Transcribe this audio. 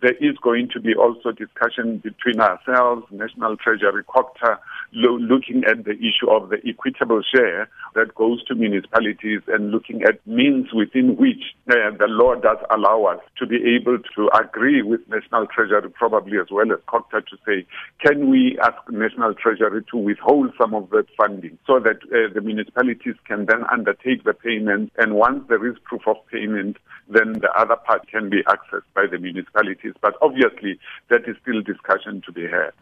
There is going to be also discussion between ourselves, National Treasury, Cocta, looking at the issue of the equitable share that goes to municipalities and looking at means within which the law does allow us to be able to agree with National Treasury, probably as well as Cocta, to say, can we ask National Treasury to withhold some of that funding so that the municipalities can then undertake the payment, and once there is proof of payment, then the other part can be accessed by the municipalities. But obviously, that is still discussion to be had.